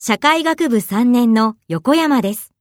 社会学部3年の横山です。